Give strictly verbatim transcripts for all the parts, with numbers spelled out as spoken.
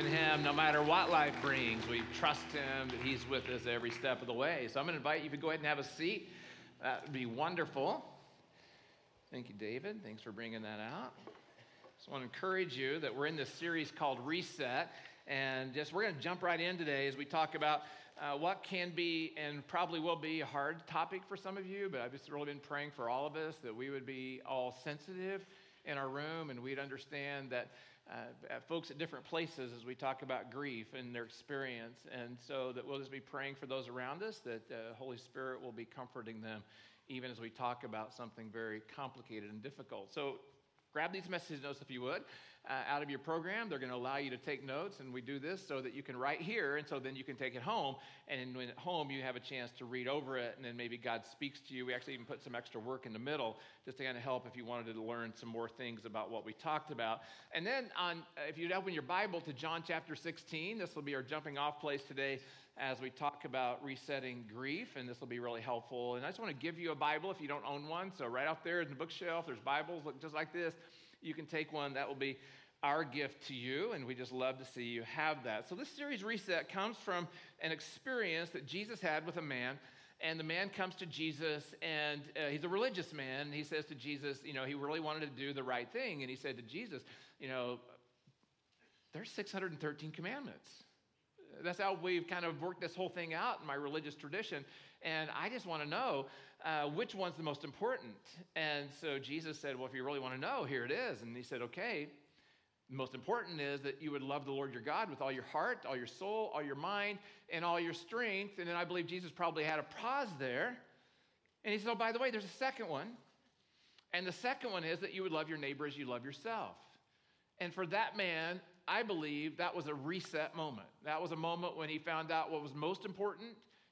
in him no matter what life brings. We trust him that he's with us every step of the way. So I'm going to invite you to go ahead and have a seat. That would be wonderful. Thank you, David. Thanks for bringing that out. Just want to encourage you that we're in this series called Reset, and just we're going to jump right in today as we talk about uh, what can be and probably will be a hard topic for some of you, but I've just really been praying for all of us that we would be all sensitive in our room, and we'd understand that uh, folks at different places as we talk about grief and their experience, and so that we'll just be praying for those around us, that the uh, Holy Spirit will be comforting them even as we talk about something very complicated and difficult. So grab these message notes, if you would, uh, out of your program. They're going to allow you to take notes, and we do this so that you can write here, and so then you can take it home. And when at home, you have a chance to read over it, and then maybe God speaks to you. We actually even put some extra work in the middle just to kind of help if you wanted to learn some more things about what we talked about. And then on, if you'd open your Bible to John chapter sixteen, this will be our jumping off place today as we talk about resetting grief, and this will be really helpful. And I just want to give you a Bible if you don't own one. So right out there in the bookshelf, there's Bibles look just like this. You can take one. That will be our gift to you, and we just love to see you have that. So this series, Reset, comes from an experience that Jesus had with a man, and the man comes to Jesus, and uh, he's a religious man, and he says to Jesus, you know, he really wanted to do the right thing, and he said to Jesus, you know, there's six hundred thirteen commandments. That's how we've kind of worked this whole thing out in my religious tradition. And I just want to know uh, which one's the most important. And so Jesus said, well, if you really want to know, here it is. And he said, okay, the most important is that you would love the Lord your God with all your heart, all your soul, all your mind, and all your strength. And then I believe Jesus probably had a pause there. And he said, oh, by the way, there's a second one. And the second one is that you would love your neighbor as you love yourself. And for that man, I believe that was a reset moment. That was a moment when he found out what was most important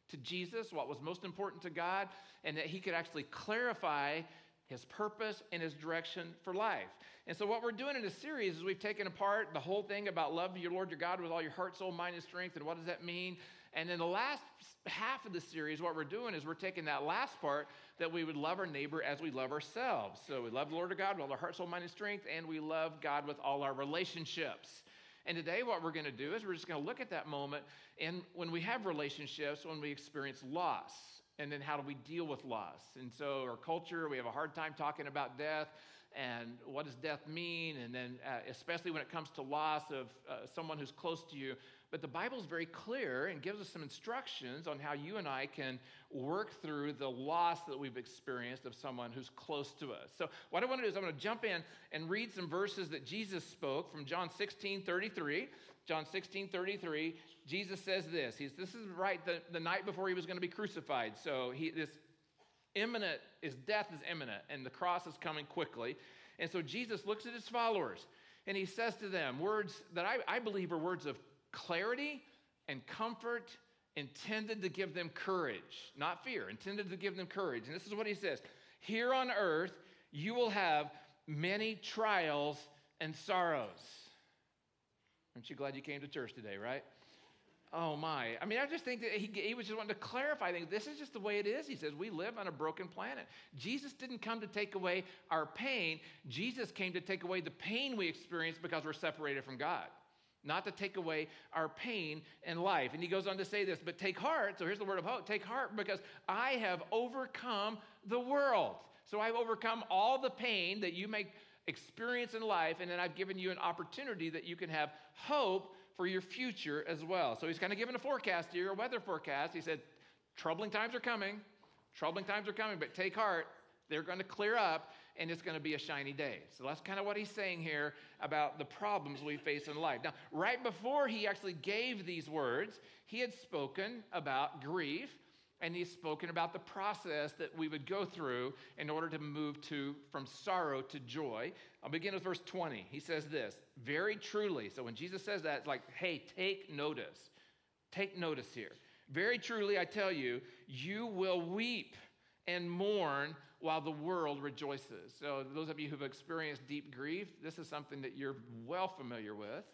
to Jesus, what was most important to God, and that he could actually clarify his purpose and his direction for life. And so what we're doing in this series is we've taken apart the whole thing about love your Lord your God with all your heart, soul, mind, and strength, and what does that mean? And then the last half of the series, what we're doing is we're taking that last part that we would love our neighbor as we love ourselves. So we love the Lord our God with all our heart, soul, mind, and strength, and we love God with all our relationships. And today what we're going to do is we're just going to look at that moment and when we have relationships, when we experience loss, and then how do we deal with loss? And so our culture, we have a hard time talking about death, and what does death mean? And then uh, especially when it comes to loss of uh, someone who's close to you. But the Bible is very clear and gives us some instructions on how you and I can work through the loss that we've experienced of someone who's close to us. So what I want to do is I'm going to jump in and read some verses that Jesus spoke from John sixteen thirty-three. John sixteen thirty-three, Jesus says this. He's, this is right the, the night before he was going to be crucified. So he, this imminent, his death is imminent, and the cross is coming quickly. And so Jesus looks at his followers, and he says to them words that I, I believe are words of clarity and comfort intended to give them courage, not fear, intended to give them courage. And this is what he says, here on earth, you will have many trials and sorrows. Aren't you glad you came to church today, right? Oh my, I mean, I just think that he, he was just wanting to clarify things. This is just the way it is. He says, we live on a broken planet. Jesus didn't come to take away our pain. Jesus came to take away the pain we experience because we're separated from God, not to take away our pain in life. And he goes on to say this, but take heart. So here's the word of hope. Take heart because I have overcome the world. So I've overcome all the pain that you may experience in life. And then I've given you an opportunity that you can have hope for your future as well. So he's kind of giving a forecast here, a weather forecast. He said, troubling times are coming. Troubling times are coming, but take heart. They're going to clear up, and it's going to be a shiny day. So that's kind of what he's saying here about the problems we face in life. Now, right before he actually gave these words, he had spoken about grief, and he's spoken about the process that we would go through in order to move to from sorrow to joy. I'll begin with verse twenty. He says this, very truly. So when Jesus says that, it's like, hey, take notice. Take notice here. Very truly, I tell you, you will weep and mourn while the world rejoices. So those of you who've experienced deep grief, this is something that you're well familiar with.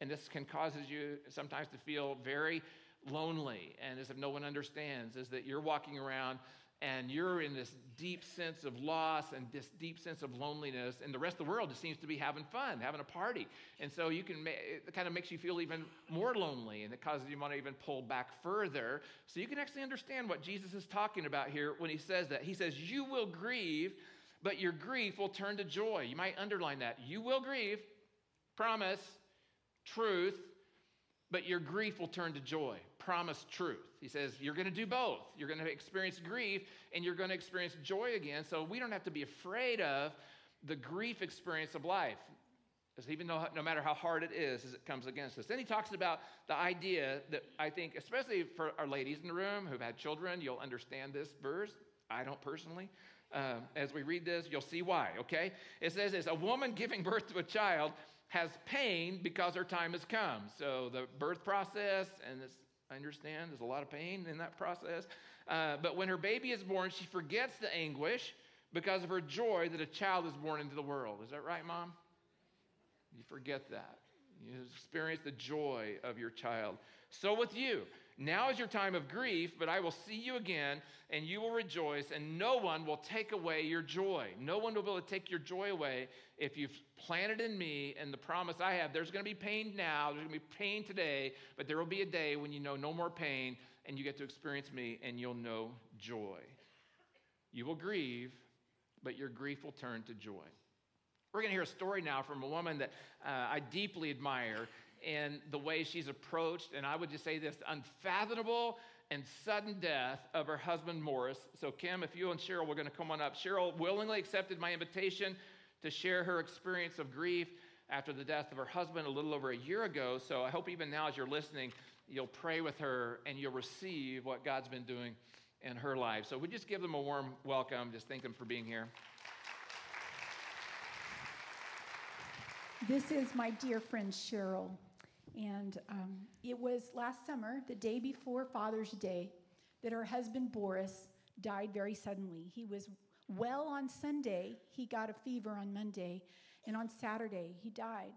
And this can cause you sometimes to feel very lonely and as if no one understands, is that you're walking around and you're in this deep sense of loss and this deep sense of loneliness, and the rest of the world just seems to be having fun, having a party. And so you can, it kind of makes you feel even more lonely, and it causes you to even pull back further. So you can actually understand what Jesus is talking about here when he says that. He says, you will grieve, but your grief will turn to joy. You might underline that. You will grieve, promise, truth, but your grief will turn to joy. Promise, truth. He says, you're going to do both. You're going to experience grief and you're going to experience joy again. So we don't have to be afraid of the grief experience of life, because even though no matter how hard it is, as it comes against us. Then he talks about the idea that I think, especially for our ladies in the room who've had children, you'll understand this verse. I don't personally. Um, as we read this, you'll see why, okay? It says this, a woman giving birth to a child has pain because her time has come. So the birth process, and this, I understand there's a lot of pain in that process, uh, but when her baby is born, she forgets the anguish because of her joy that a child is born into the world. Is that right, Mom? You forget that. You experience the joy of your child. So with you, now is your time of grief, but I will see you again, and you will rejoice, and no one will take away your joy. No one will be able to take your joy away if you've planted in me and the promise I have. There's going to be pain now, there's going to be pain today, but there will be a day when you know no more pain, and you get to experience me, and you'll know joy. You will grieve, but your grief will turn to joy. We're going to hear a story now from a woman that uh, I deeply admire in the way she's approached, and I would just say this, the unfathomable and sudden death of her husband, Boris. So Kim, if you and Cheryl were going to come on up. Cheryl willingly accepted my invitation to share her experience of grief after the death of her husband a little over a year ago. So I hope even now as you're listening, you'll pray with her and you'll receive what God's been doing in her life. So we just give them a warm welcome. Just thank them for being here. This is my dear friend Cheryl, and um, it was last summer, the day before Father's Day, that her husband Boris died very suddenly. He was well on Sunday, he got a fever on Monday, and on Saturday he died.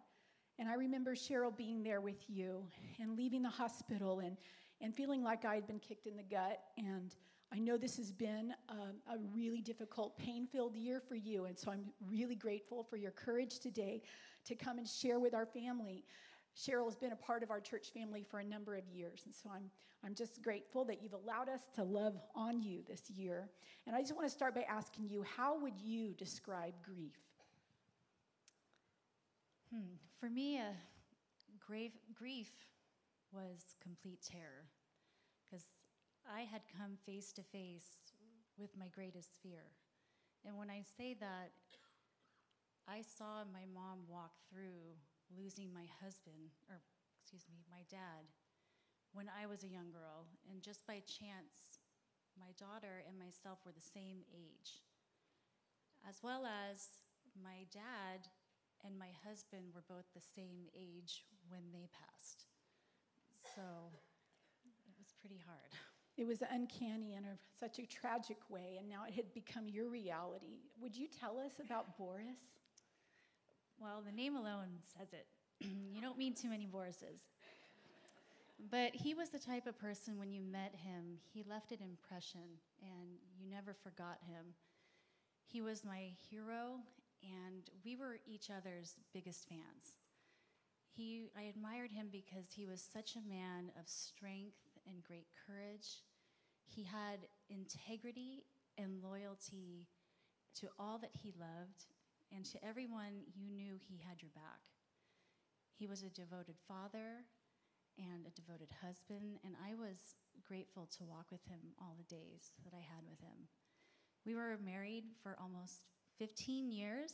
And I remember Cheryl being there with you and leaving the hospital and, and feeling like I had been kicked in the gut, and I know this has been a, a really difficult, pain-filled year for you, and so I'm really grateful for your courage today to come and share with our family. Cheryl has been a part of our church family for a number of years, and so I'm I'm just grateful that you've allowed us to love on you this year. And I just want to start by asking you, how would you describe grief? Hmm. For me, uh, grave, grief was complete terror, because I had come face to face with my greatest fear. And when I say that, I saw my mom walk through losing my husband, or excuse me, my dad, when I was a young girl. And just by chance, my daughter and myself were the same age, as well as my dad and my husband were both the same age when they passed. So it was pretty hard. It was uncanny in a, such a tragic way, and now it had become your reality. Would you tell us about Boris? Well, the name alone says it. You don't meet too many Borises. But he was the type of person, when you met him, he left an impression, and you never forgot him. He was my hero, and we were each other's biggest fans. He, I admired him because he was such a man of strength and great courage. He had integrity and loyalty to all that he loved, and to everyone you knew he had your back. He was a devoted father and a devoted husband, and I was grateful to walk with him all the days that I had with him. We were married for almost fifteen years,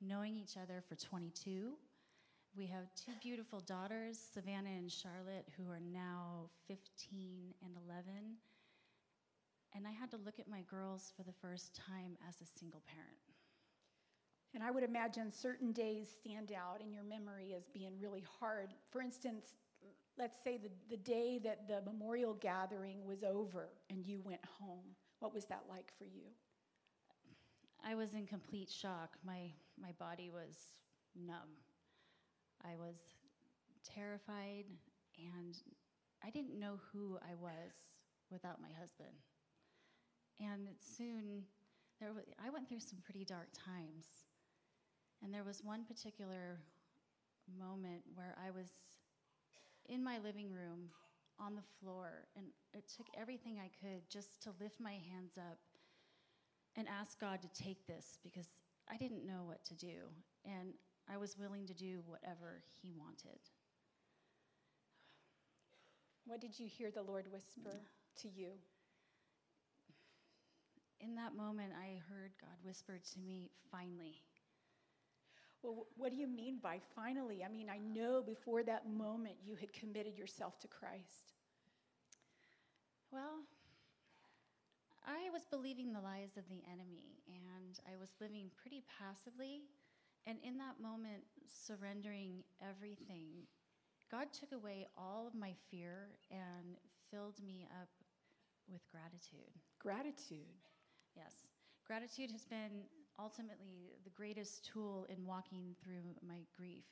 knowing each other for twenty-two. We have two beautiful daughters, Savannah and Charlotte, who are now fifteen and eleven. And I had to look at my girls for the first time as a single parent. And I would imagine certain days stand out in your memory as being really hard. For instance, let's say the, the day that the memorial gathering was over and you went home. What was that like for you? I was in complete shock. My, my body was numb. I was terrified, and I didn't know who I was without my husband. And soon, there was, I went through some pretty dark times. And there was one particular moment where I was in my living room on the floor, and it took everything I could just to lift my hands up and ask God to take this, because I didn't know what to do, and I was willing to do whatever He wanted. What did you hear the Lord whisper to you? In that moment, I heard God whisper to me, "Finally." Well, what do you mean by finally? I mean, I know before that moment you had committed yourself to Christ. Well, I was believing the lies of the enemy, and I was living pretty passively. And in that moment, surrendering everything, God took away all of my fear and filled me up with gratitude. Gratitude? Yes. Gratitude has been ultimately the greatest tool in walking through my grief.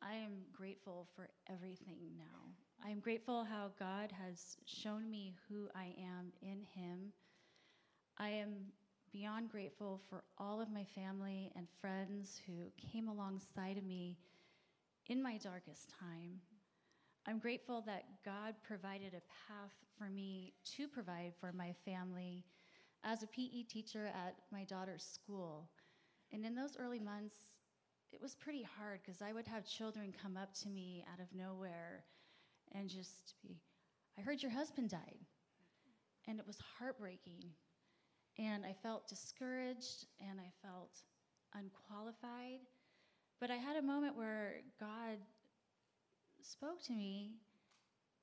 I am grateful for everything now. I am grateful how God has shown me who I am in Him. I am beyond grateful for all of my family and friends who came alongside of me in my darkest time. I'm grateful that God provided a path for me to provide for my family as a P E teacher at my daughter's school. And in those early months, it was pretty hard because I would have children come up to me out of nowhere and just be, "I heard your husband died." And it was heartbreaking. And I felt discouraged and I felt unqualified. But I had a moment where God spoke to me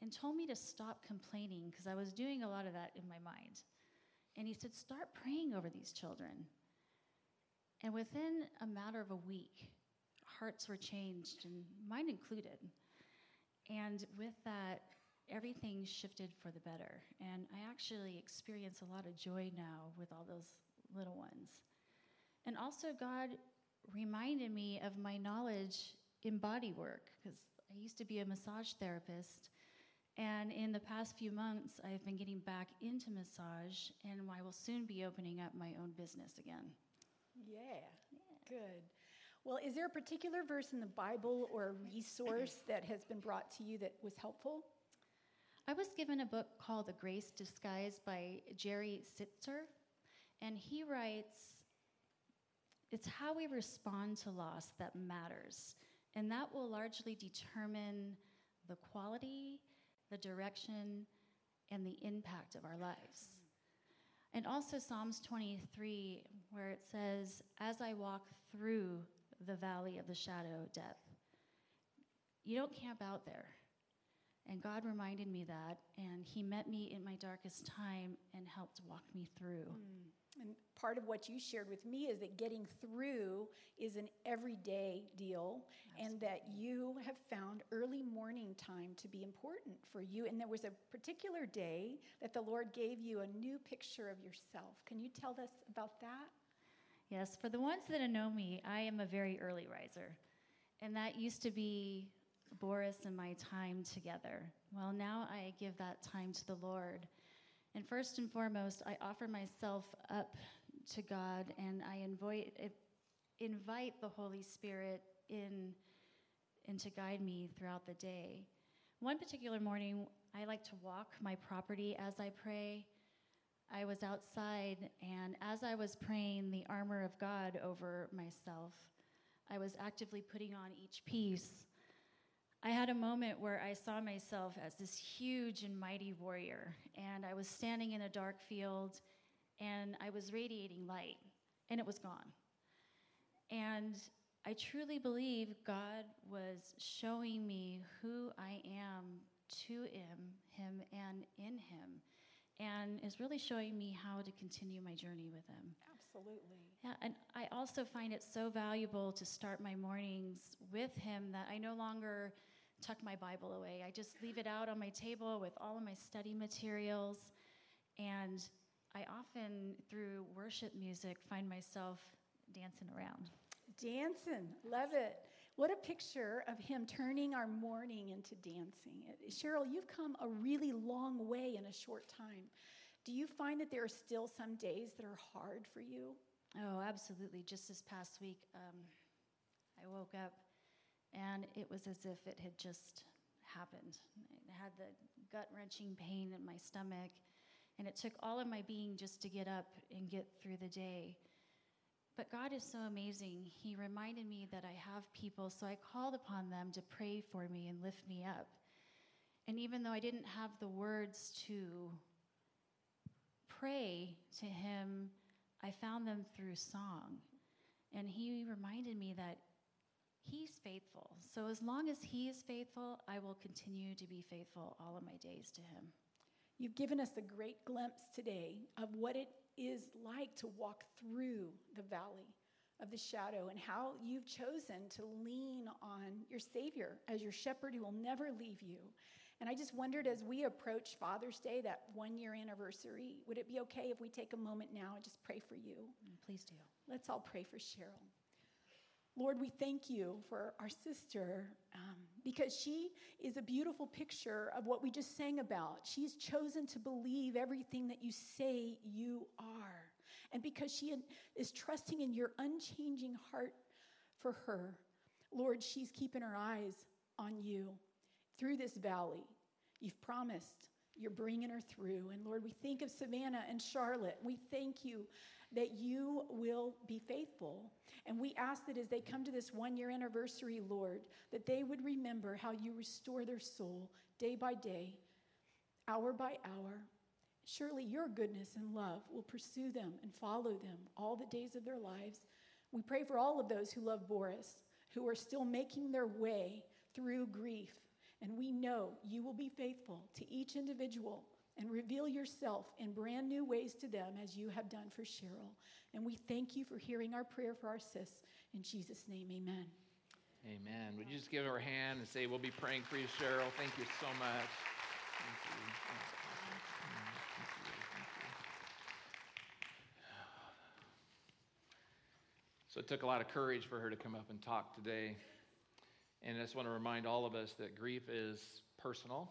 and told me to stop complaining, because I was doing a lot of that in my mind. And He said, "Start praying over these children." And within a matter of a week, hearts were changed, and mine included. And with that, everything shifted for the better. And I actually experience a lot of joy now with all those little ones. And also, God reminded me of my knowledge in body work, because I used to be a massage therapist. And in the past few months, I've been getting back into massage, and I will soon be opening up my own business again. Yeah, yeah. Good. Well, is there a particular verse in the Bible or a resource that has been brought to you that was helpful? I was given a book called The Grace Disguised by Jerry Sitzer, and he writes, "It's how we respond to loss that matters, and that will largely determine the quality, the direction, and the impact of our lives." And also Psalms twenty-three, where it says, "As I walk through the valley of the shadow of death," you don't camp out there. And God reminded me that, and He met me in my darkest time and helped walk me through. Mm. And part of what you shared with me is that getting through is an everyday deal. Absolutely. And that you have found early morning time to be important for you. And there was a particular day that the Lord gave you a new picture of yourself. Can you tell us about that? Yes. For the ones that know me, I am a very early riser. And that used to be Boris and my time together. Well, now I give that time to the Lord. And first and foremost, I offer myself up to God, and I invite, invite the Holy Spirit in and to guide me throughout the day. One particular morning, I like to walk my property as I pray. I was outside, and as I was praying the armor of God over myself, I was actively putting on each piece. I had a moment where I saw myself as this huge and mighty warrior, and I was standing in a dark field, and I was radiating light, and it was gone. And I truly believe God was showing me who I am to him, him and in Him, and is really showing me how to continue my journey with Him. Absolutely. Yeah, and I also find it so valuable to start my mornings with Him that I no longer tuck my Bible away. I just leave it out on my table with all of my study materials. And I often, through worship music, find myself dancing around. Dancing. Love it. What a picture of Him turning our mourning into dancing. Cheryl, you've come a really long way in a short time. Do you find that there are still some days that are hard for you? Oh, absolutely. Just this past week, um, I woke up, and it was as if it had just happened. I had the gut-wrenching pain in my stomach, and it took all of my being just to get up and get through the day. But God is so amazing. He reminded me that I have people, so I called upon them to pray for me and lift me up. And even though I didn't have the words to pray to him, I found them through song. And he reminded me that he's faithful. So as long as he is faithful, I will continue to be faithful all of my days to him. You've given us a great glimpse today of what it is like to walk through the valley of the shadow and how you've chosen to lean on your Savior as your shepherd who will never leave you. And I just wondered, as we approach Father's Day, that one-year anniversary, would it be okay if we take a moment now and just pray for you? Please do. Let's all pray for Cheryl. Lord, we thank you for our sister um, because she is a beautiful picture of what we just sang about. She's chosen to believe everything that you say you are. And because she is trusting in your unchanging heart for her, Lord, she's keeping her eyes on you through this valley. You've promised you're bringing her through. And Lord, we think of Savannah and Charlotte. We thank you that you will be faithful. And we ask that as they come to this one-year anniversary, Lord, that they would remember how you restore their soul day by day, hour by hour. Surely your goodness and love will pursue them and follow them all the days of their lives. We pray for all of those who love Boris, who are still making their way through grief. And we know you will be faithful to each individual and reveal yourself in brand new ways to them as you have done for Cheryl. And we thank you for hearing our prayer for our sis. In Jesus' name, amen. Amen. Would you just give her a hand and say, we'll be praying for you, Cheryl. Thank you so much. Thank you. Thank you. Thank you. So it took a lot of courage for her to come up and talk today. And I just want to remind all of us that grief is personal,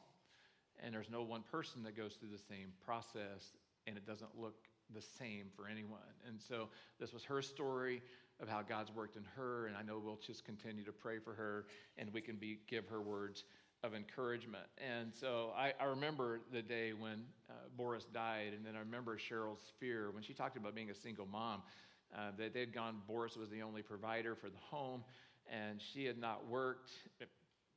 and there's no one person that goes through the same process, and it doesn't look the same for anyone. And so this was her story of how God's worked in her, and I know we'll just continue to pray for her, and we can be give her words of encouragement. And so I, I remember the day when uh, Boris died, and then I remember Cheryl's fear when she talked about being a single mom, uh, that they'd gone, Boris was the only provider for the home, and she had not worked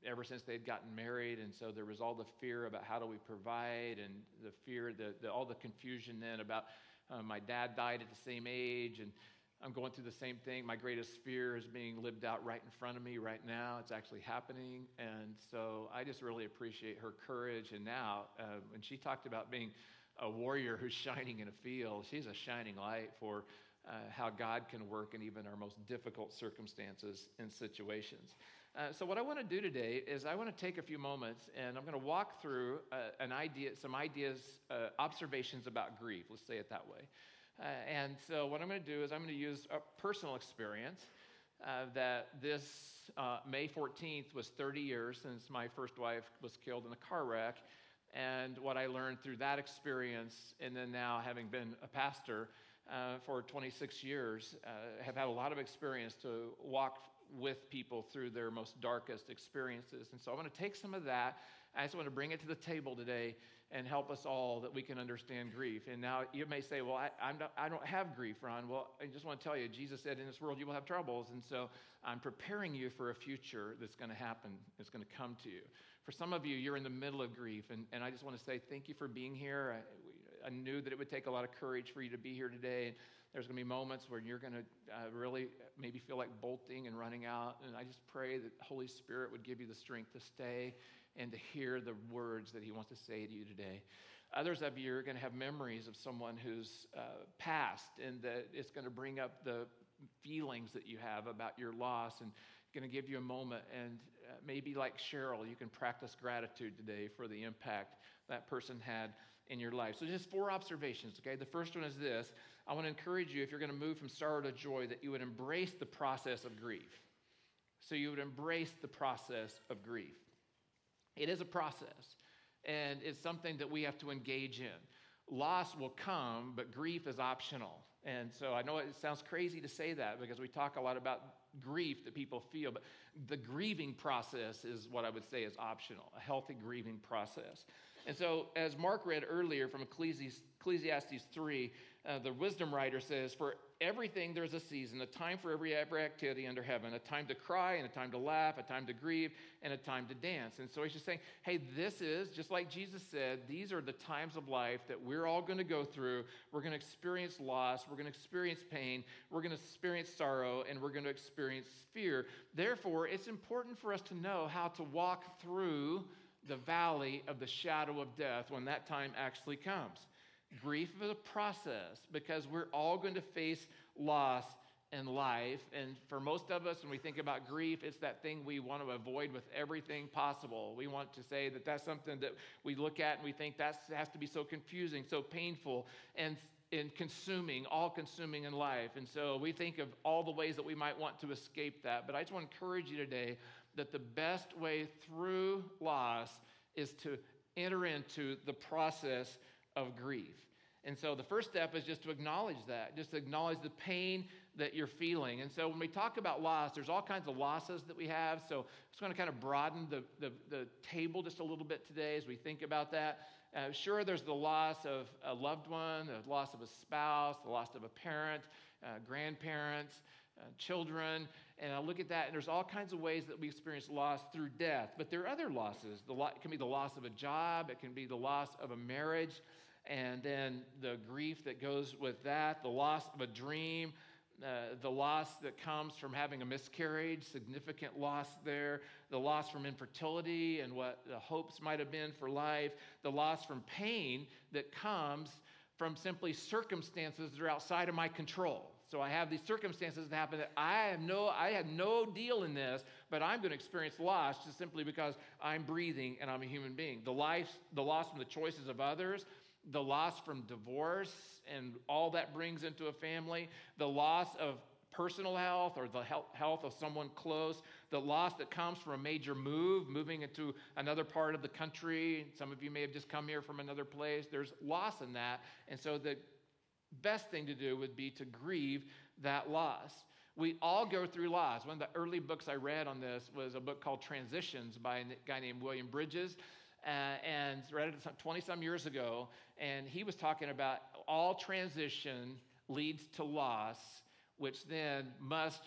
ever since they'd gotten married, and so there was all the fear about how do we provide, and the fear, the, the all the confusion then about uh, my dad died at the same age, and I'm going through the same thing. My greatest fear is being lived out right in front of me right now. It's actually happening, and so I just really appreciate her courage, and now uh, when she talked about being a warrior who's shining in a field, she's a shining light for Uh, how God can work in even our most difficult circumstances and situations. Uh, so what I want to do today is I want to take a few moments, and I'm going to walk through uh, an idea, some ideas, uh, observations about grief. Let's say it that way. Uh, and so what I'm going to do is I'm going to use a personal experience uh, that this uh, May fourteenth was thirty years since my first wife was killed in a car wreck, and what I learned through that experience, and then now having been a pastor Uh, for twenty-six years, uh, have had a lot of experience to walk with people through their most darkest experiences. And so I want to take some of that. I just want to bring it to the table today and help us all that we can understand grief. And now you may say, well, I, I'm not, I don't have grief, Ron. Well, I just want to tell you, Jesus said in this world you will have troubles. And so I'm preparing you for a future that's going to happen, that's going to come to you. For some of you, you're in the middle of grief. And, and I just want to say thank you for being here. I, I knew that it would take a lot of courage for you to be here today. There's going to be moments where you're going to uh, really maybe feel like bolting and running out. And I just pray that the Holy Spirit would give you the strength to stay and to hear the words that he wants to say to you today. Others of you are going to have memories of someone who's uh, passed, and that it's going to bring up the feelings that you have about your loss, and going to give you a moment. And uh, maybe like Cheryl, you can practice gratitude today for the impact that person had in your life. So just four observations, okay? The first one is this. I want to encourage you, if you're going to move from sorrow to joy, that you would embrace the process of grief. So you would embrace the process of grief. It is a process, and it's something that we have to engage in. Loss will come, but grief is optional. And so I know it sounds crazy to say that because we talk a lot about grief that people feel, but the grieving process is what I would say is optional, a healthy grieving process. And so as Mark read earlier from Ecclesiastes three, uh, the wisdom writer says, "For everything there's a season, a time for every every activity under heaven, a time to cry and a time to laugh, a time to grieve and a time to dance." And so he's just saying, hey, this is, just like Jesus said, these are the times of life that we're all going to go through. We're going to experience loss. We're We're going to experience pain, we're going to experience sorrow, and we're going to experience fear. Therefore, it's important for us to know how to walk through the valley of the shadow of death when that time actually comes. Grief is a process because we're all going to face loss in life. And for most of us, when we think about grief, it's that thing we want to avoid with everything possible. We want to say that that's something that we look at and we think that has to be so confusing, so painful, and in consuming, all consuming in life. And so we think of all the ways that we might want to escape that. But I just want to encourage you today that the best way through loss is to enter into the process of grief. And so the first step is just to acknowledge that, just to acknowledge the pain that you're feeling. And so when we talk about loss, there's all kinds of losses that we have. So I just want to kind of broaden the, the, the table just a little bit today as we think about that. Uh, sure, there's the loss of a loved one, the loss of a spouse, the loss of a parent, uh, grandparents, Uh, children, and I look at that, and there's all kinds of ways that we experience loss through death. But there are other losses. The lo- it can be the loss of a job. It can be the loss of a marriage, and then the grief that goes with that, the loss of a dream, uh, the loss that comes from having a miscarriage, significant loss there, the loss from infertility and what the hopes might have been for life, the loss from pain that comes from simply circumstances that are outside of my control. So I have these circumstances that happen that I have no, I had no deal in this, but I'm going to experience loss just simply because I'm breathing and I'm a human being. The life, the loss from the choices of others, the loss from divorce and all that brings into a family, the loss of personal health or the health of someone close, the loss that comes from a major move, moving into another part of the country. Some of you may have just come here from another place. There's loss in that. And so the best thing to do would be to grieve that loss. We all go through loss. One of the early books I read on this was a book called Transitions by a guy named William Bridges, uh, and read it twenty-some years ago, and he was talking about all transition leads to loss, which then must,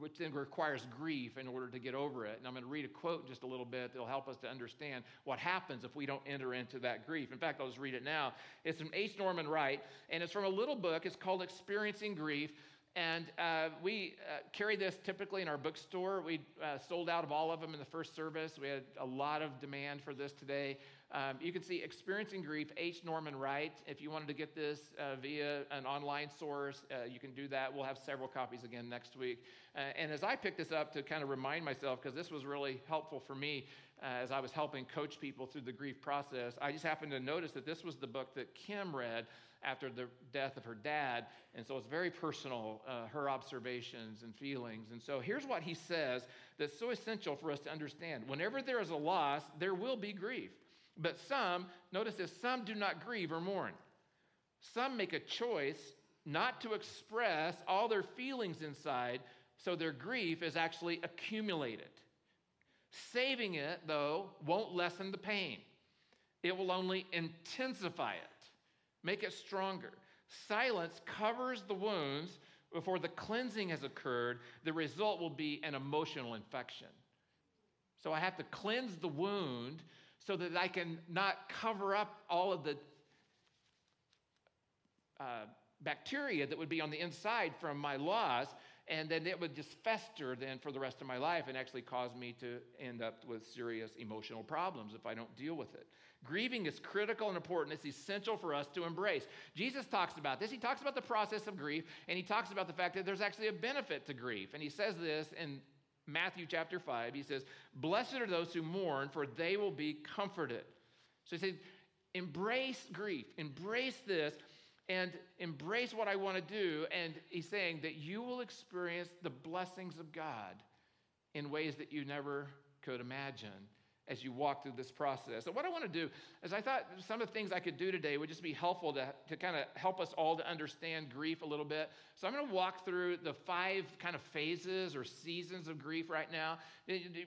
which then requires grief in order to get over it. And I'm going to read a quote in just a little bit that'll help us to understand what happens if we don't enter into that grief. In fact, I'll just read it now. It's from H. Norman Wright, and it's from a little book. It's called Experiencing Grief. And uh, we uh, carry this typically in our bookstore. We uh, sold out of all of them in the first service. We had a lot of demand for this today. Um, you can see Experiencing Grief, H. Norman Wright. If you wanted to get this uh, via an online source, uh, you can do that. We'll have several copies again next week. Uh, and as I picked this up to kind of remind myself, because this was really helpful for me uh, as I was helping coach people through the grief process, I just happened to notice that this was the book that Kim read after the death of her dad. And so it's very personal, uh, her observations and feelings. And so here's what he says that's so essential for us to understand. Whenever there is a loss, there will be grief. But some, notice this, some do not grieve or mourn. Some make a choice not to express all their feelings inside, so their grief is actually accumulated. Saving it, though, won't lessen the pain. It will only intensify it. Make it stronger. Silence covers the wounds before the cleansing has occurred. The result will be an emotional infection. So I have to cleanse the wound so that I can not cover up all of the uh, bacteria that would be on the inside from my loss, and then it would just fester then for the rest of my life and actually cause me to end up with serious emotional problems if I don't deal with it. Grieving is critical and important. It's essential for us to embrace. Jesus talks about this. He talks about the process of grief, and he talks about the fact that there's actually a benefit to grief. And he says this in Matthew chapter five. He says, "Blessed are those who mourn, for they will be comforted." So he says, embrace grief, embrace this, and embrace what I want to do. And he's saying that you will experience the blessings of God in ways that you never could imagine as you walk through this process. So what I want to do is I thought some of the things I could do today would just be helpful to, to kind of help us all to understand grief a little bit. So I'm going to walk through the five kind of phases or seasons of grief right now.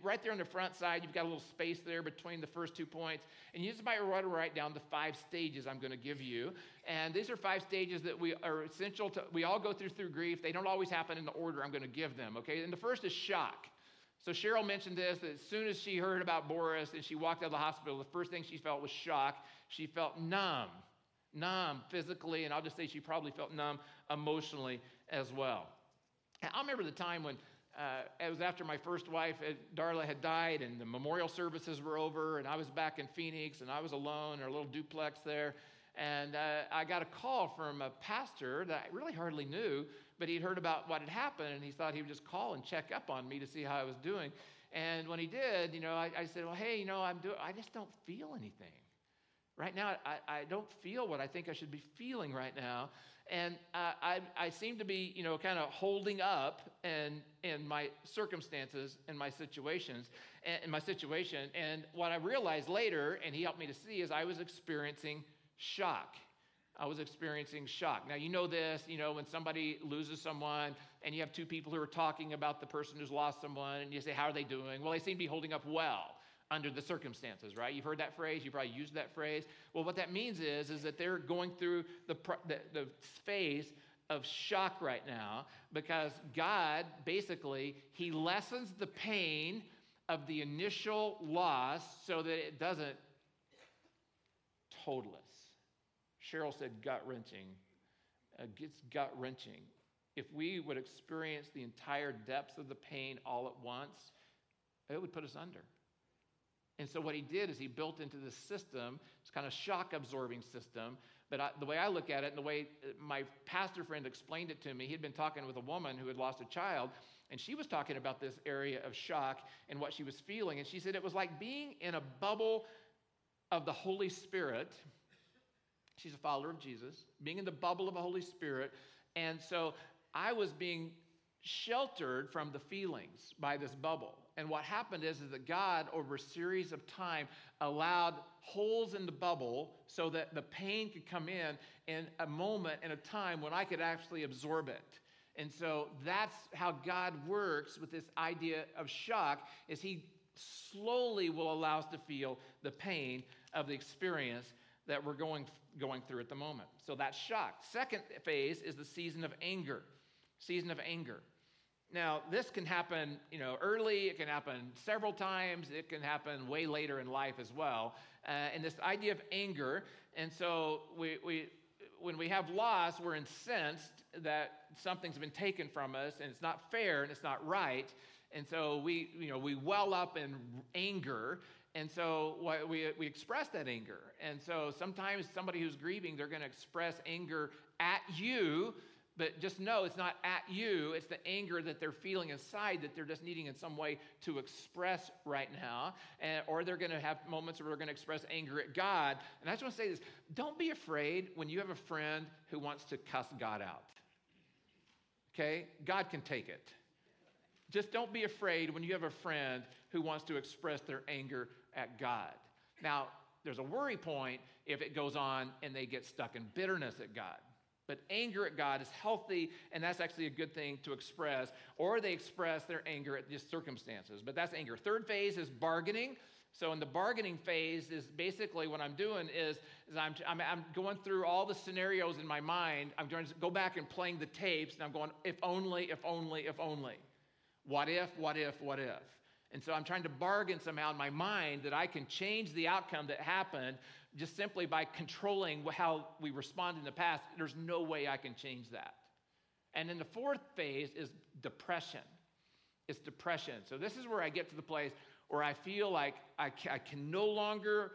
Right there on the front side, you've got a little space there between the first two points. And you just might want to write down the five stages I'm going to give you. And these are five stages that we are essential to, we all go through through grief. They don't always happen in the order I'm going to give them, okay? And the first is shock. So Cheryl mentioned this, that as soon as she heard about Boris and she walked out of the hospital, the first thing she felt was shock. She felt numb, numb physically, and I'll just say she probably felt numb emotionally as well. I remember the time when uh, it was after my first wife, Darla, had died, and the memorial services were over, and I was back in Phoenix, and I was alone in our little duplex there, and uh, I got a call from a pastor that I really hardly knew, but he'd heard about what had happened, and he thought he would just call and check up on me to see how I was doing. And when he did, you know, I, I said, well, hey, you know, I'm doing, I just don't feel anything. Right now, I, I don't feel what I think I should be feeling right now. And uh, I, I seem to be, you know, kind of holding up in, in my circumstances and my situations, and in my situation. And what I realized later, and he helped me to see, is I was experiencing shock. I was experiencing shock. Now, you know this, you know, when somebody loses someone and you have two people who are talking about the person who's lost someone and you say, how are they doing? Well, they seem to be holding up well under the circumstances, right? You've heard that phrase. You probably used that phrase. Well, what that means is, is that they're going through the, the, the phase of shock right now because God, basically, he lessens the pain of the initial loss so that it doesn't total us. Cheryl said gut-wrenching. Uh, it's gut-wrenching. If we would experience the entire depths of the pain all at once, it would put us under. And so what he did is he built into this system, this kind of shock-absorbing system. But I, the way I look at it and the way my pastor friend explained it to me, he'd been talking with a woman who had lost a child, and she was talking about this area of shock and what she was feeling. And she said it was like being in a bubble of the Holy Spirit. She's a follower of Jesus, being in the bubble of the Holy Spirit. And so I was being sheltered from the feelings by this bubble. And what happened is, is that God, over a series of time, allowed holes in the bubble so that the pain could come in in a moment and a time when I could actually absorb it. And so that's how God works with this idea of shock, is he slowly will allow us to feel the pain of the experience that we're going going through at the moment. So that's shock. Second phase is the season of anger. Season of anger. Now, this can happen, you know, early. It can happen several times. It can happen way later in life as well. Uh, and this idea of anger. And so we we when we have loss, we're incensed that something's been taken from us, and it's not fair, and it's not right. And so we, you know, we well up in anger. And so we we express that anger. And so sometimes somebody who's grieving, they're going to express anger at you, but just know it's not at you. It's the anger that they're feeling inside that they're just needing in some way to express right now. And, or they're going to have moments where they're going to express anger at God. And I just want to say this. Don't be afraid when you have a friend who wants to cuss God out. Okay? God can take it. Just don't be afraid when you have a friend who wants to express their anger at God. Now, there's a worry point if it goes on and they get stuck in bitterness at God. But anger at God is healthy, and that's actually a good thing to express. Or they express their anger at just circumstances. But that's anger. Third phase is bargaining. So in the bargaining phase is basically what I'm doing is, is I'm, I'm, I'm going through all the scenarios in my mind. I'm going to go back and playing the tapes, and I'm going, if only, if only, if only. What if, what if, what if? And so I'm trying to bargain somehow in my mind that I can change the outcome that happened just simply by controlling how we respond in the past. There's no way I can change that. And then the fourth phase is depression. It's depression. So this is where I get to the place where I feel like I can, I can no longer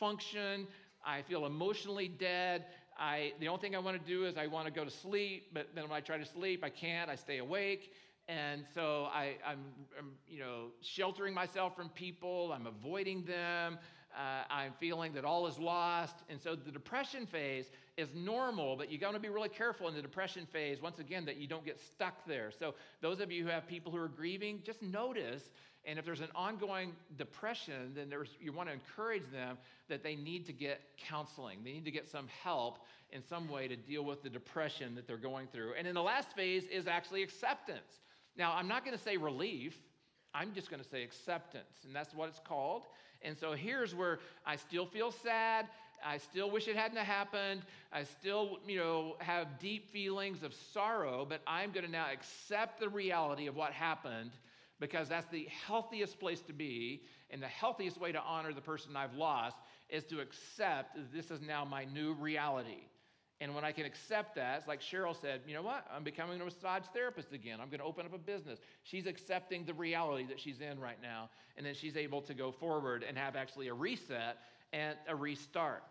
function. I feel emotionally dead. I the only thing I want to do is I want to go to sleep, but then when I try to sleep, I can't. I stay awake. And so I, I'm, I'm, you know, sheltering myself from people. I'm avoiding them. Uh, I'm feeling that all is lost. And so the depression phase is normal, but you got to be really careful in the depression phase, once again, that you don't get stuck there. So those of you who have people who are grieving, just notice And if there's an ongoing depression, then there's, you want to encourage them that they need to get counseling. They need to get some help in some way to deal with the depression that they're going through. And then the last phase is actually acceptance. Now, I'm not going to say relief. I'm just going to say acceptance, and that's what it's called. And so here's where I still feel sad. I still wish it hadn't happened. I still, you know, have deep feelings of sorrow, but I'm going to now accept the reality of what happened, because that's the healthiest place to be, and the healthiest way to honor the person I've lost is to accept that this is now my new reality. And when I can accept that, it's like Cheryl said, you know what? I'm becoming a massage therapist again. I'm going to open up a business. She's accepting the reality that she's in right now. And then she's able to go forward and have actually a reset and a restart.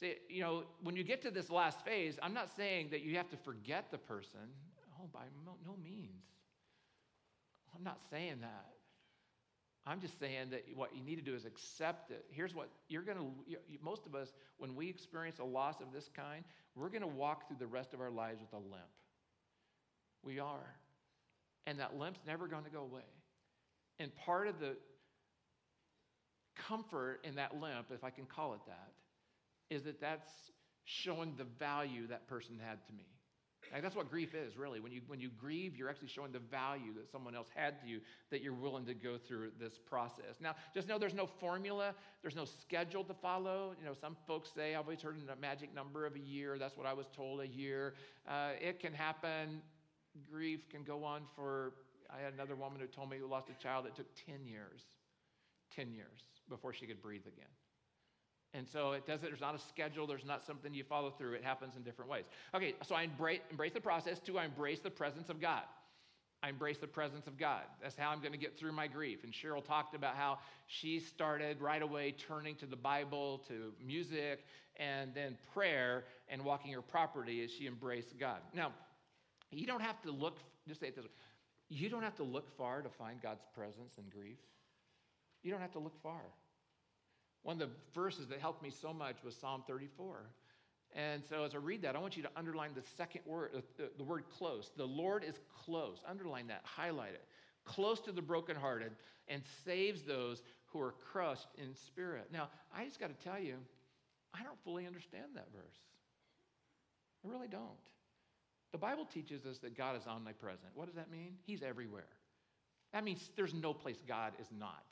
See, you know, when you get to this last phase, I'm not saying that you have to forget the person. Oh, by no means. I'm not saying that. I'm just saying that what you need to do is accept it. Here's what you're going to, most of us, when we experience a loss of this kind, we're going to walk through the rest of our lives with a limp. We are. And that limp's never going to go away. And part of the comfort in that limp, if I can call it that, is that that's showing the value that person had to me. And that's what grief is, really. When you when you grieve, you're actually showing the value that someone else had to you, that you're willing to go through this process. Now, just know there's no formula. There's no schedule to follow. You know, some folks say, I've always heard a magic number of a year. That's what I was told, a year. Uh, it can happen. Grief can go on for, I had another woman who told me who lost a child. It took ten years, ten years before she could breathe again. And so it doesn't, there's not a schedule, there's not something you follow through. It happens in different ways. Okay, so I embrace, embrace the process. Two, I embrace the presence of God. I embrace the presence of God. That's how I'm going to get through my grief. And Cheryl talked about how she started right away turning to the Bible, to music, and then prayer, and walking her property as she embraced God. Now, you don't have to look, just say it this way, you don't have to look far to find God's presence in grief. You don't have to look far. One of the verses that helped me so much was Psalm thirty-four. And so as I read that, I want you to underline the second word, the word close. The Lord is close. Underline that, highlight it. Close to the brokenhearted and saves those who are crushed in spirit. Now, I just got to tell you, I don't fully understand that verse. I really don't. The Bible teaches us that God is omnipresent. What does that mean? He's everywhere. That means there's no place God is not.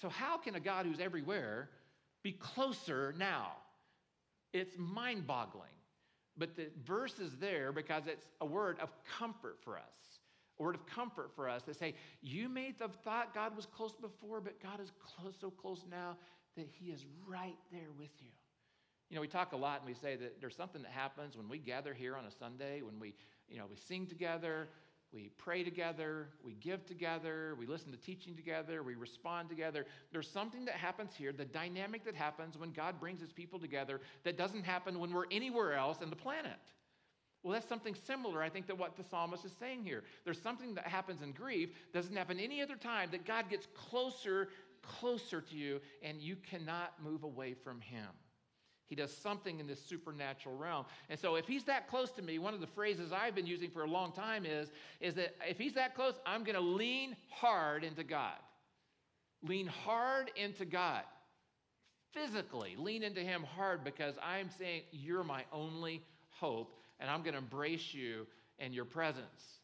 So how can a God who's everywhere be closer now? It's mind-boggling. But the verse is there because it's a word of comfort for us, a word of comfort for us that say, you may have thought God was close before, but God is close, so close now that he is right there with you. You know, we talk a lot and we say that there's something that happens when we gather here on a Sunday, when we, you know, we sing together, we pray together, we give together, we listen to teaching together, we respond together. There's something that happens here, the dynamic that happens when God brings his people together that doesn't happen when we're anywhere else on the planet. Well, that's something similar, I think, to what the psalmist is saying here. There's something that happens in grief, doesn't happen any other time, that God gets closer, closer to you, and you cannot move away from him. He does something in this supernatural realm. And so if he's that close to me, one of the phrases I've been using for a long time is, is that if he's that close, I'm going to lean hard into God. Lean hard into God. Physically, lean into him hard, because I'm saying you're my only hope, and I'm going to embrace you and your presence.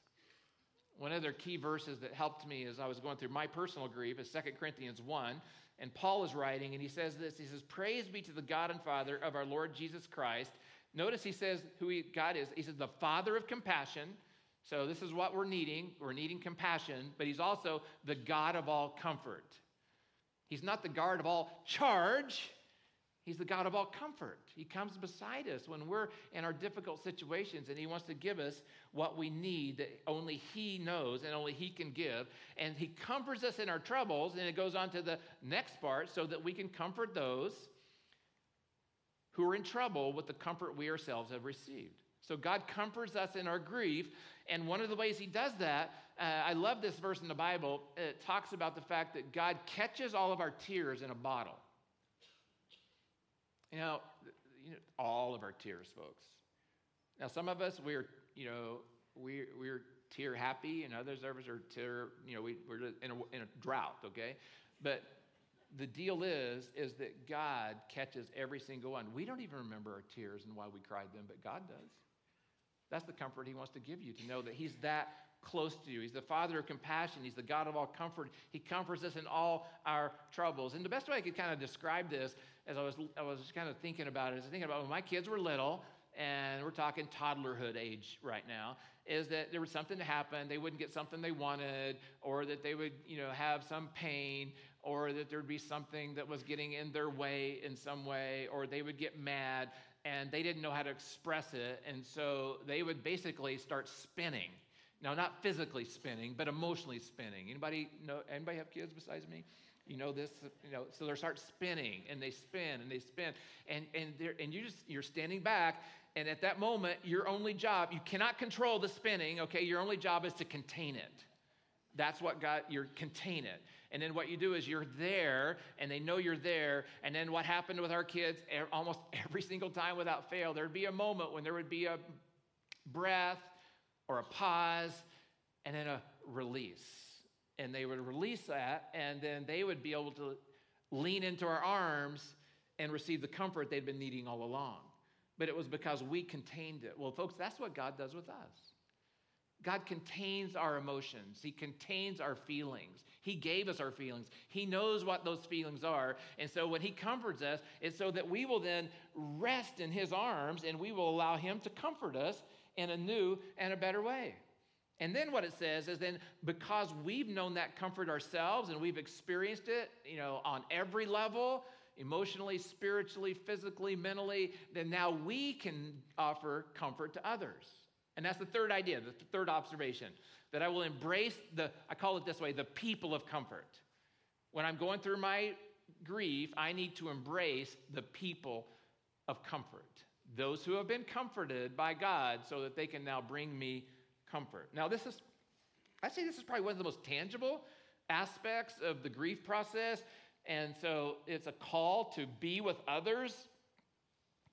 One of their key verses that helped me as I was going through my personal grief is Second Corinthians one. And Paul is writing, and he says this. He says, praise be to the God and Father of our Lord Jesus Christ. Notice he says who he, God is. He says, the Father of compassion. So this is what we're needing. We're needing compassion, but he's also the God of all comfort. He's not the God of all charge. He's the God of all comfort. He comes beside us when we're in our difficult situations, and he wants to give us what we need that only he knows and only he can give. And he comforts us in our troubles, and it goes on to the next part, so that we can comfort those who are in trouble with the comfort we ourselves have received. So God comforts us in our grief, and one of the ways he does that, uh, I love this verse in the Bible. It talks about the fact that God catches all of our tears in a bottle. You know, you know, all of our tears, folks. Now, some of us, we're, you know, we're, we're tear happy, and others of us are tear, you know, we, we're in a, in a drought, okay? But the deal is, is that God catches every single one. We don't even remember our tears and why we cried them, but God does. That's the comfort he wants to give you, to know that he's that close to you. He's the Father of compassion. He's the God of all comfort. He comforts us in all our troubles. And the best way I could kind of describe this, as I was I was just kind of thinking about it, is thinking about when my kids were little, and we're talking toddlerhood age right now, is that there was something that happened. They wouldn't get something they wanted, or that they would, you know, have some pain, or that there'd be something that was getting in their way in some way, or they would get mad, and they didn't know how to express it. And so they would basically start spinning. Now, not physically spinning, but emotionally spinning. Anybody know? Anybody have kids besides me? You know this, you know. So they start spinning, and they spin, and they spin, and and they're and you just you're standing back, and at that moment, your only job, you cannot control the spinning. Okay, your only job is to contain it. That's what God. You're contain it, and then what you do is you're there, and they know you're there. And then what happened with our kids? Almost every single time, without fail, there'd be a moment when there would be a breath, or a pause, and then a release. And they would release that, and then they would be able to lean into our arms and receive the comfort they'd been needing all along. But it was because we contained it. Well, folks, that's what God does with us. God contains our emotions. He contains our feelings. He gave us our feelings. He knows what those feelings are. And so when he comforts us, it's so that we will then rest in his arms, and we will allow him to comfort us in a new and a better way. And then what it says is then because we've known that comfort ourselves and we've experienced it, you know, on every level, emotionally, spiritually, physically, mentally, then now we can offer comfort to others. And that's the third idea, the third observation, that I will embrace the, I call it this way, the people of comfort. When I'm going through my grief, I need to embrace the people of comfort. Those who have been comforted by God so that they can now bring me comfort. Now, this is, I'd say this is probably one of the most tangible aspects of the grief process. And so it's a call to be with others,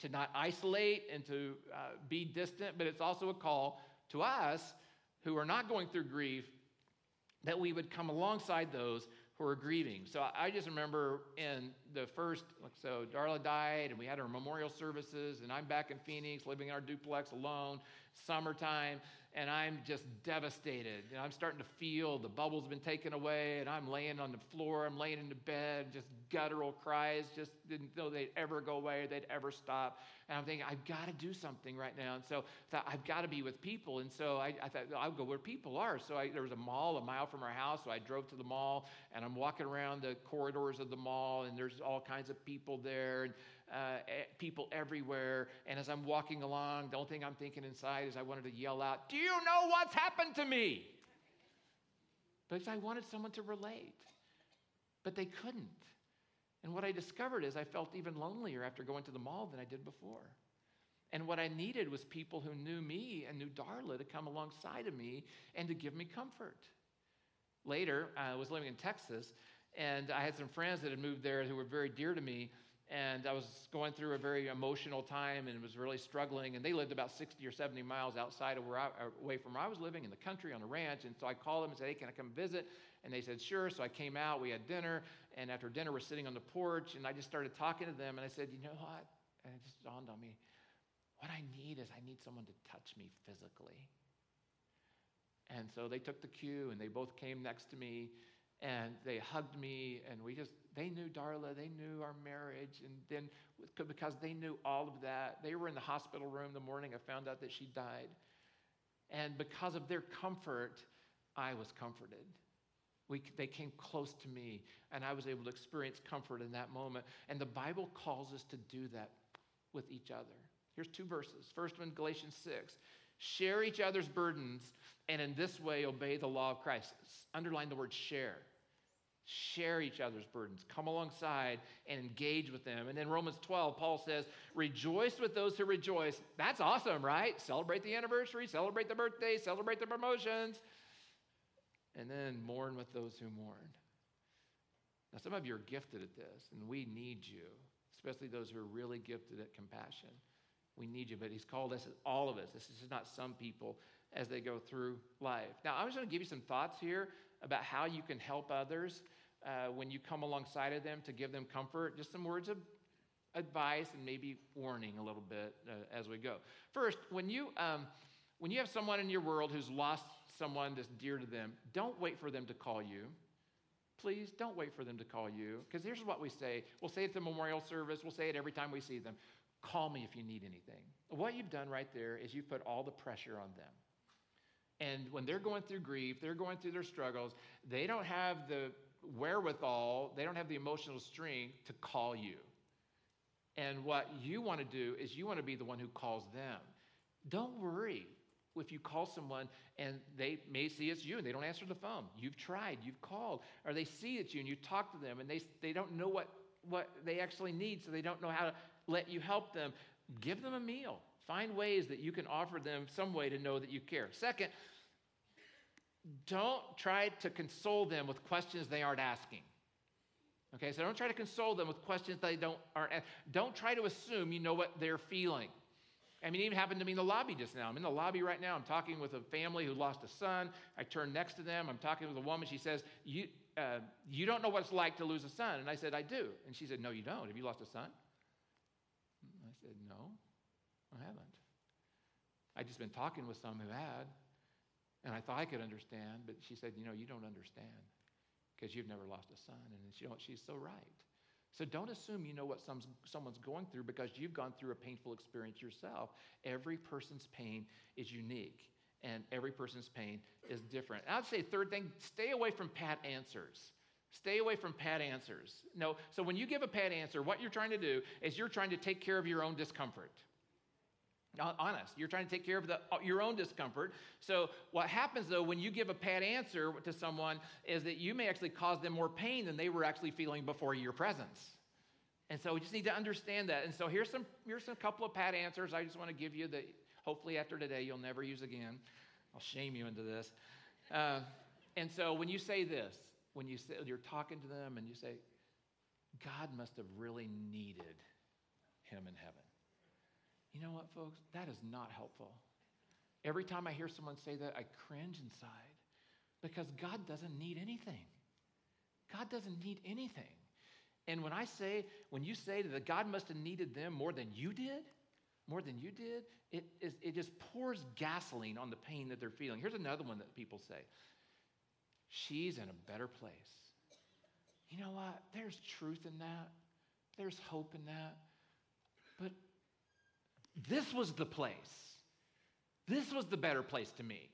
to not isolate and to uh, be distant, but it's also a call to us who are not going through grief that we would come alongside those who are grieving. So I just remember in the first, so Darla died, and we had our memorial services, and I'm back in Phoenix, living in our duplex alone, summertime, and I'm just devastated. And I'm starting to feel the bubble's been taken away, and I'm laying on the floor, I'm laying in the bed, just guttural cries, just didn't know they'd ever go away, they'd ever stop. And I'm thinking, I've got to do something right now. And so I thought, I've got to be with people. And so I, I thought, I'll go where people are. So I, there was a mall a mile from our house. So I drove to the mall, and I'm walking around the corridors of the mall, and there's all kinds of people there, and uh, people everywhere. And as I'm walking along, the only thing I'm thinking inside is I wanted to yell out, "Do you know what's happened to me?" Because I wanted someone to relate, but they couldn't. And what I discovered is I felt even lonelier after going to the mall than I did before. And what I needed was people who knew me and knew Darla to come alongside of me and to give me comfort. Later, I was living in Texas, and I had some friends that had moved there who were very dear to me, and I was going through a very emotional time and was really struggling, and they lived about sixty or seventy miles outside of where I, away from where I was living in the country on a ranch, and so I called them and said, "Hey, can I come visit?" And they said, "Sure." So I came out, we had dinner, and after dinner, we're sitting on the porch, and I just started talking to them, and I said, "You know what?" And it just dawned on me, what I need is I need someone to touch me physically. And so they took the cue, and they both came next to me, and they hugged me, and we just, they knew Darla, they knew our marriage, and then because they knew all of that, they were in the hospital room the morning I found out that she died. And because of their comfort, I was comforted. We, they came close to me, and I was able to experience comfort in that moment. And the Bible calls us to do that with each other. Here's two verses. First one, Galatians six. Share each other's burdens, and in this way obey the law of Christ. Underline the word share. Share each other's burdens. Come alongside and engage with them. And then Romans twelve, Paul says, rejoice with those who rejoice. That's awesome, right? Celebrate the anniversary, celebrate the birthday, celebrate the promotions. And then mourn with those who mourn. Now, some of you are gifted at this, and we need you, especially those who are really gifted at compassion. We need you, but he's called us, all of us. This is not some people, as they go through life. Now, I'm just going to give you some thoughts here about how you can help others uh, when you come alongside of them to give them comfort, just some words of advice and maybe warning a little bit uh, as we go. First, when you um, when you have someone in your world who's lost someone that's dear to them, don't wait for them to call you. Please don't wait for them to call you, because here's what we say. We'll say it at the memorial service. We'll say it every time we see them. Call me if you need anything. What you've done right there is you've put all the pressure on them. And when they're going through grief, they're going through their struggles, they don't have the wherewithal, they don't have the emotional strength to call you. And what you want to do is you want to be the one who calls them. Don't worry if you call someone and they may see it's you and they don't answer the phone. You've tried, you've called, or they see it's you and you talk to them and they they don't know what, what they actually need, so they don't know how to let you help them. Give them a meal. Find ways that you can offer them some way to know that you care. Second, don't try to console them with questions they aren't asking. Okay, so don't try to console them with questions they don't aren't asking. Don't try to assume you know what they're feeling. I mean, it even happened to me in the lobby just now. I'm in the lobby right now. I'm talking with a family who lost a son. I turn next to them. I'm talking with a woman. She says, you, uh, you don't know what it's like to lose a son. And I said, I do. And she said, no, you don't. Have you lost a son? I said, no, I haven't. I'd just been talking with some who had, and I thought I could understand, but she said, you know, you don't understand because you've never lost a son, and she don't, she's so right. So don't assume you know what some, someone's going through because you've gone through a painful experience yourself. Every person's pain is unique, and every person's pain is different. And I'd say third thing, stay away from pat answers. Stay away from pat answers. No, so when you give a pat answer, what you're trying to do is you're trying to take care of your own discomfort. Honest, you're trying to take care of the, your own discomfort. So what happens, though, when you give a pat answer to someone is that you may actually cause them more pain than they were actually feeling before your presence. And so we just need to understand that. And so here's some here's a couple of pat answers I just want to give you that hopefully after today you'll never use again. I'll shame you into this. Uh, and so when you say this, When you say, you're talking to them and you say, God must have really needed him in heaven. You know what, folks? That is not helpful. Every time I hear someone say that, I cringe inside because God doesn't need anything. God doesn't need anything. And when I say, when you say that God must have needed them more than you did, more than you did, it, is, it just pours gasoline on the pain that they're feeling. Here's another one that people say. She's in a better place. You know what? There's truth in that. There's hope in that. But this was the place. This was the better place to me.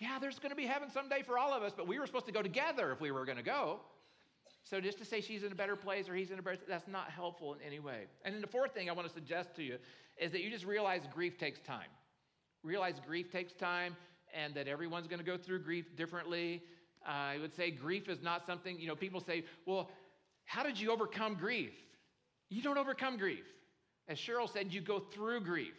Yeah, there's going to be heaven someday for all of us, but we were supposed to go together if we were going to go. So just to say she's in a better place or he's in a better place, that's not helpful in any way. And then the fourth thing I want to suggest to you is that you just realize grief takes time. Realize grief takes time. And that everyone's going to go through grief differently. Uh, I would say grief is not something, you know, people say, well, how did you overcome grief? You don't overcome grief. As Cheryl said, you go through grief.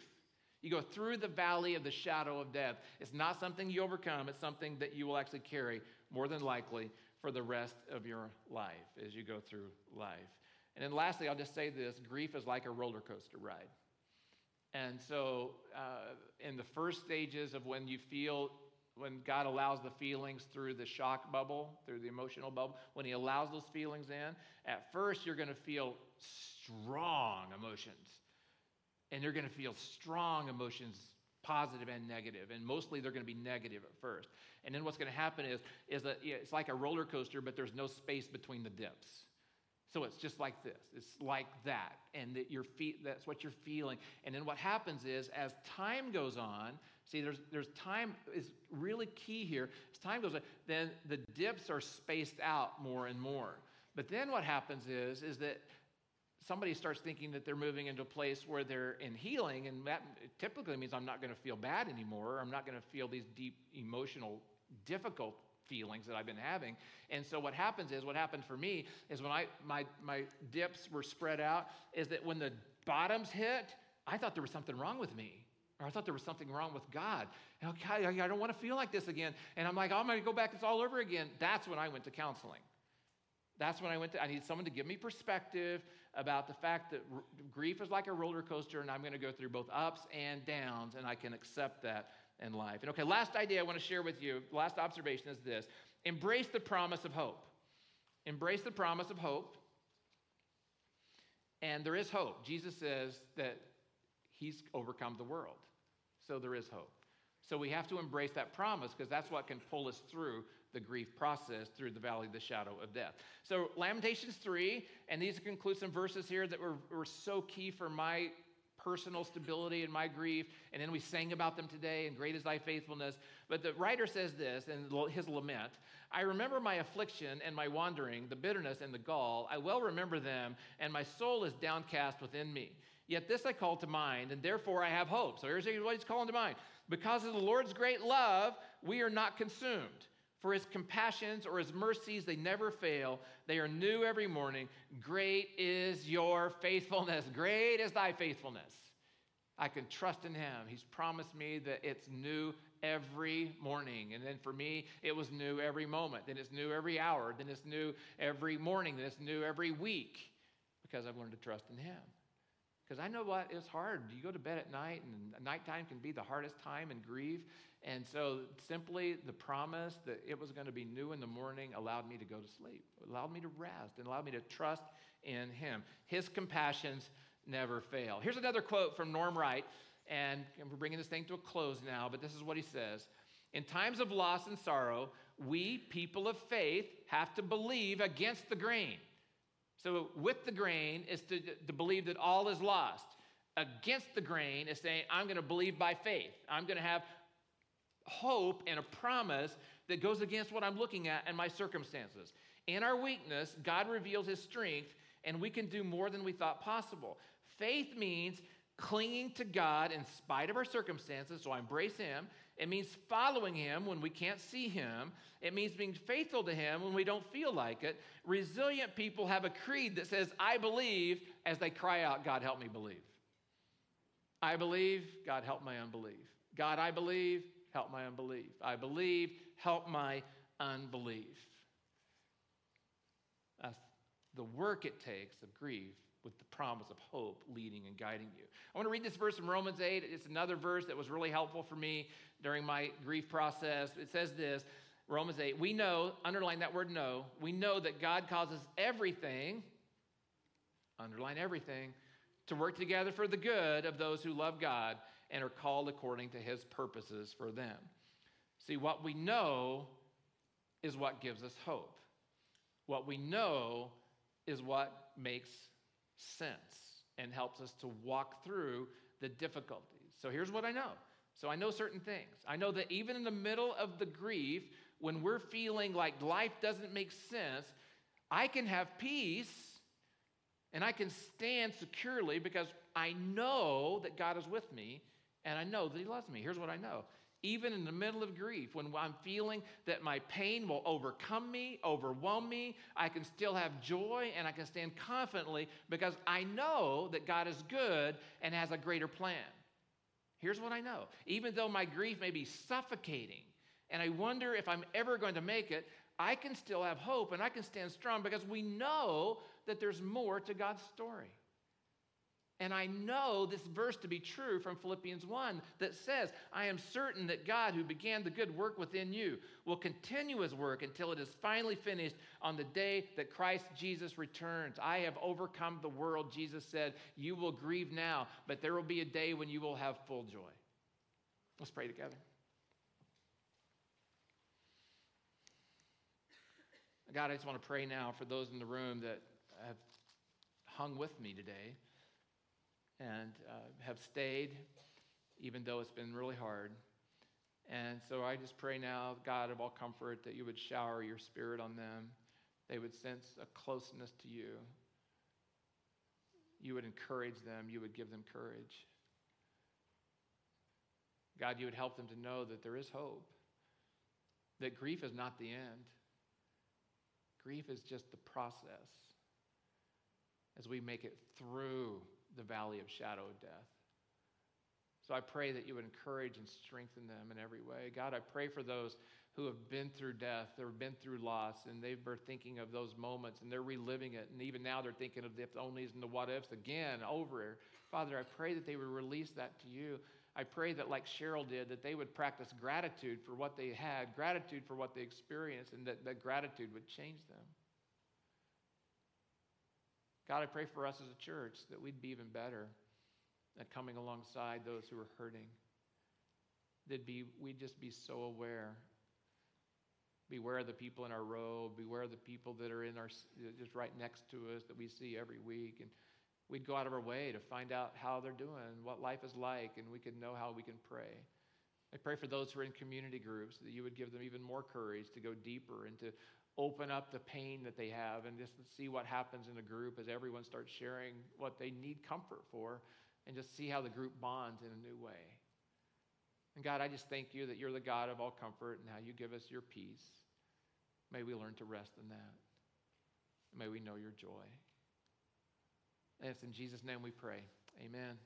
You go through the valley of the shadow of death. It's not something you overcome. It's something that you will actually carry more than likely for the rest of your life as you go through life. And then lastly, I'll just say this, grief is like a roller coaster ride. And so uh, in the first stages of when you feel, when God allows the feelings through the shock bubble, through the emotional bubble, when he allows those feelings in, at first you're going to feel strong emotions. And you're going to feel strong emotions, positive and negative. And mostly they're going to be negative at first. And then what's going to happen is, is that it's like a roller coaster, but there's no space between the dips. So it's just like this. It's like that. And that your feet, that's what you're feeling. And then what happens is as time goes on, see, there's there's time is really key here. As time goes on, then the dips are spaced out more and more. But then what happens is, is that somebody starts thinking that they're moving into a place where they're in healing, and that typically means I'm not going to feel bad anymore. I'm not going to feel these deep emotional difficult feelings that I've been having. And so what happens is, what happened for me is when I my my dips were spread out, is that when the bottoms hit, I thought there was something wrong with me, or I thought there was something wrong with God. And okay, I don't want to feel like this again. And I'm like, oh, I'm going to go back. It's all over again. That's when I went to counseling. That's when I went to, I need someone to give me perspective about the fact that r- grief is like a roller coaster, and I'm going to go through both ups and downs, and I can accept that and life. And okay, last idea I want to share with you, last observation is this. Embrace the promise of hope. Embrace the promise of hope. And there is hope. Jesus says that he's overcome the world. So there is hope. So we have to embrace that promise because that's what can pull us through the grief process, through the valley of the shadow of death. So Lamentations three, and these conclude some verses here that were, were so key for my personal stability and my grief. And then we sang about them today, and great is thy faithfulness. But the writer says this in his lament, I remember my affliction and my wandering, the bitterness and the gall. I well remember them, and my soul is downcast within me. Yet this I call to mind, and therefore I have hope. So here's what he's calling to mind. Because of the Lord's great love, we are not consumed. For his compassions or his mercies, they never fail. They are new every morning. Great is your faithfulness. Great is thy faithfulness. I can trust in him. He's promised me that it's new every morning. And then for me, it was new every moment. Then it's new every hour. Then it's new every morning. Then it's new every week. Because I've learned to trust in him. Because I know what is hard. You go to bed at night, and nighttime can be the hardest time in grief. And so simply the promise that it was going to be new in the morning allowed me to go to sleep, allowed me to rest, and allowed me to trust in him. His compassions never fail. Here's another quote from Norm Wright, and we're bringing this thing to a close now, but this is what he says. In times of loss and sorrow, we, people of faith, have to believe against the grain. So with the grain is to, to believe that all is lost. Against the grain is saying, I'm going to believe by faith. I'm going to have hope and a promise that goes against what I'm looking at and my circumstances. In our weakness, God reveals his strength, and we can do more than we thought possible. Faith means clinging to God in spite of our circumstances, so I embrace him. It means following him when we can't see him. It means being faithful to him when we don't feel like it. Resilient people have a creed that says, I believe, as they cry out, God, help me believe. I believe, God, help my unbelief. God, I believe, help my unbelief. I believe, help my unbelief. That's the work it takes of grief, with the promise of hope leading and guiding you. I want to read this verse from Romans eight. It's another verse that was really helpful for me during my grief process. It says this, Romans eight, we know, underline that word know, we know that God causes everything, underline everything, to work together for the good of those who love God and are called according to his purposes for them. See, what we know is what gives us hope. What we know is what makes sense and helps us to walk through the difficulties. So here's what I know. So I know certain things. I know that even in the middle of the grief, when we're feeling like life doesn't make sense, I can have peace and I can stand securely because I know that God is with me and I know that he loves me. Here's what I know. Even in the middle of grief, when I'm feeling that my pain will overcome me, overwhelm me, I can still have joy and I can stand confidently because I know that God is good and has a greater plan. Here's what I know. Even though my grief may be suffocating and I wonder if I'm ever going to make it, I can still have hope and I can stand strong because we know that there's more to God's story. And I know this verse to be true from Philippians one that says, I am certain that God who began the good work within you will continue his work until it is finally finished on the day that Christ Jesus returns. I have overcome the world, Jesus said. You will grieve now, but there will be a day when you will have full joy. Let's pray together. God, I just want to pray now for those in the room that have hung with me today. And uh, have stayed, even though it's been really hard. And so I just pray now, God of all comfort, that you would shower your spirit on them. They would sense a closeness to you. You would encourage them. You would give them courage. God, you would help them to know that there is hope, that grief is not the end. Grief is just the process as we make it through the valley of shadow of death. So I pray that you would encourage and strengthen them in every way. God, I pray for those who have been through death or been through loss, and they've been thinking of those moments, and they're reliving it, and even now they're thinking of the if-onlys and the what-ifs again over. Father, I pray that they would release that to you. I pray that, like Cheryl did, that they would practice gratitude for what they had, gratitude for what they experienced, and that, that gratitude would change them. God, I pray for us as a church that we'd be even better at coming alongside those who are hurting. That be, we'd just be so aware. Beware of the people in our row. Beware of the people that are in our just right next to us that we see every week. And we'd go out of our way to find out how they're doing, what life is like, and we could know how we can pray. I pray for those who are in community groups, that you would give them even more courage to go deeper and to open up the pain that they have and just see what happens in the group as everyone starts sharing what they need comfort for and just see how the group bonds in a new way. And God, I just thank you that you're the God of all comfort and how you give us your peace. May we learn to rest in that. May we know your joy. And it's in Jesus' name we pray. Amen.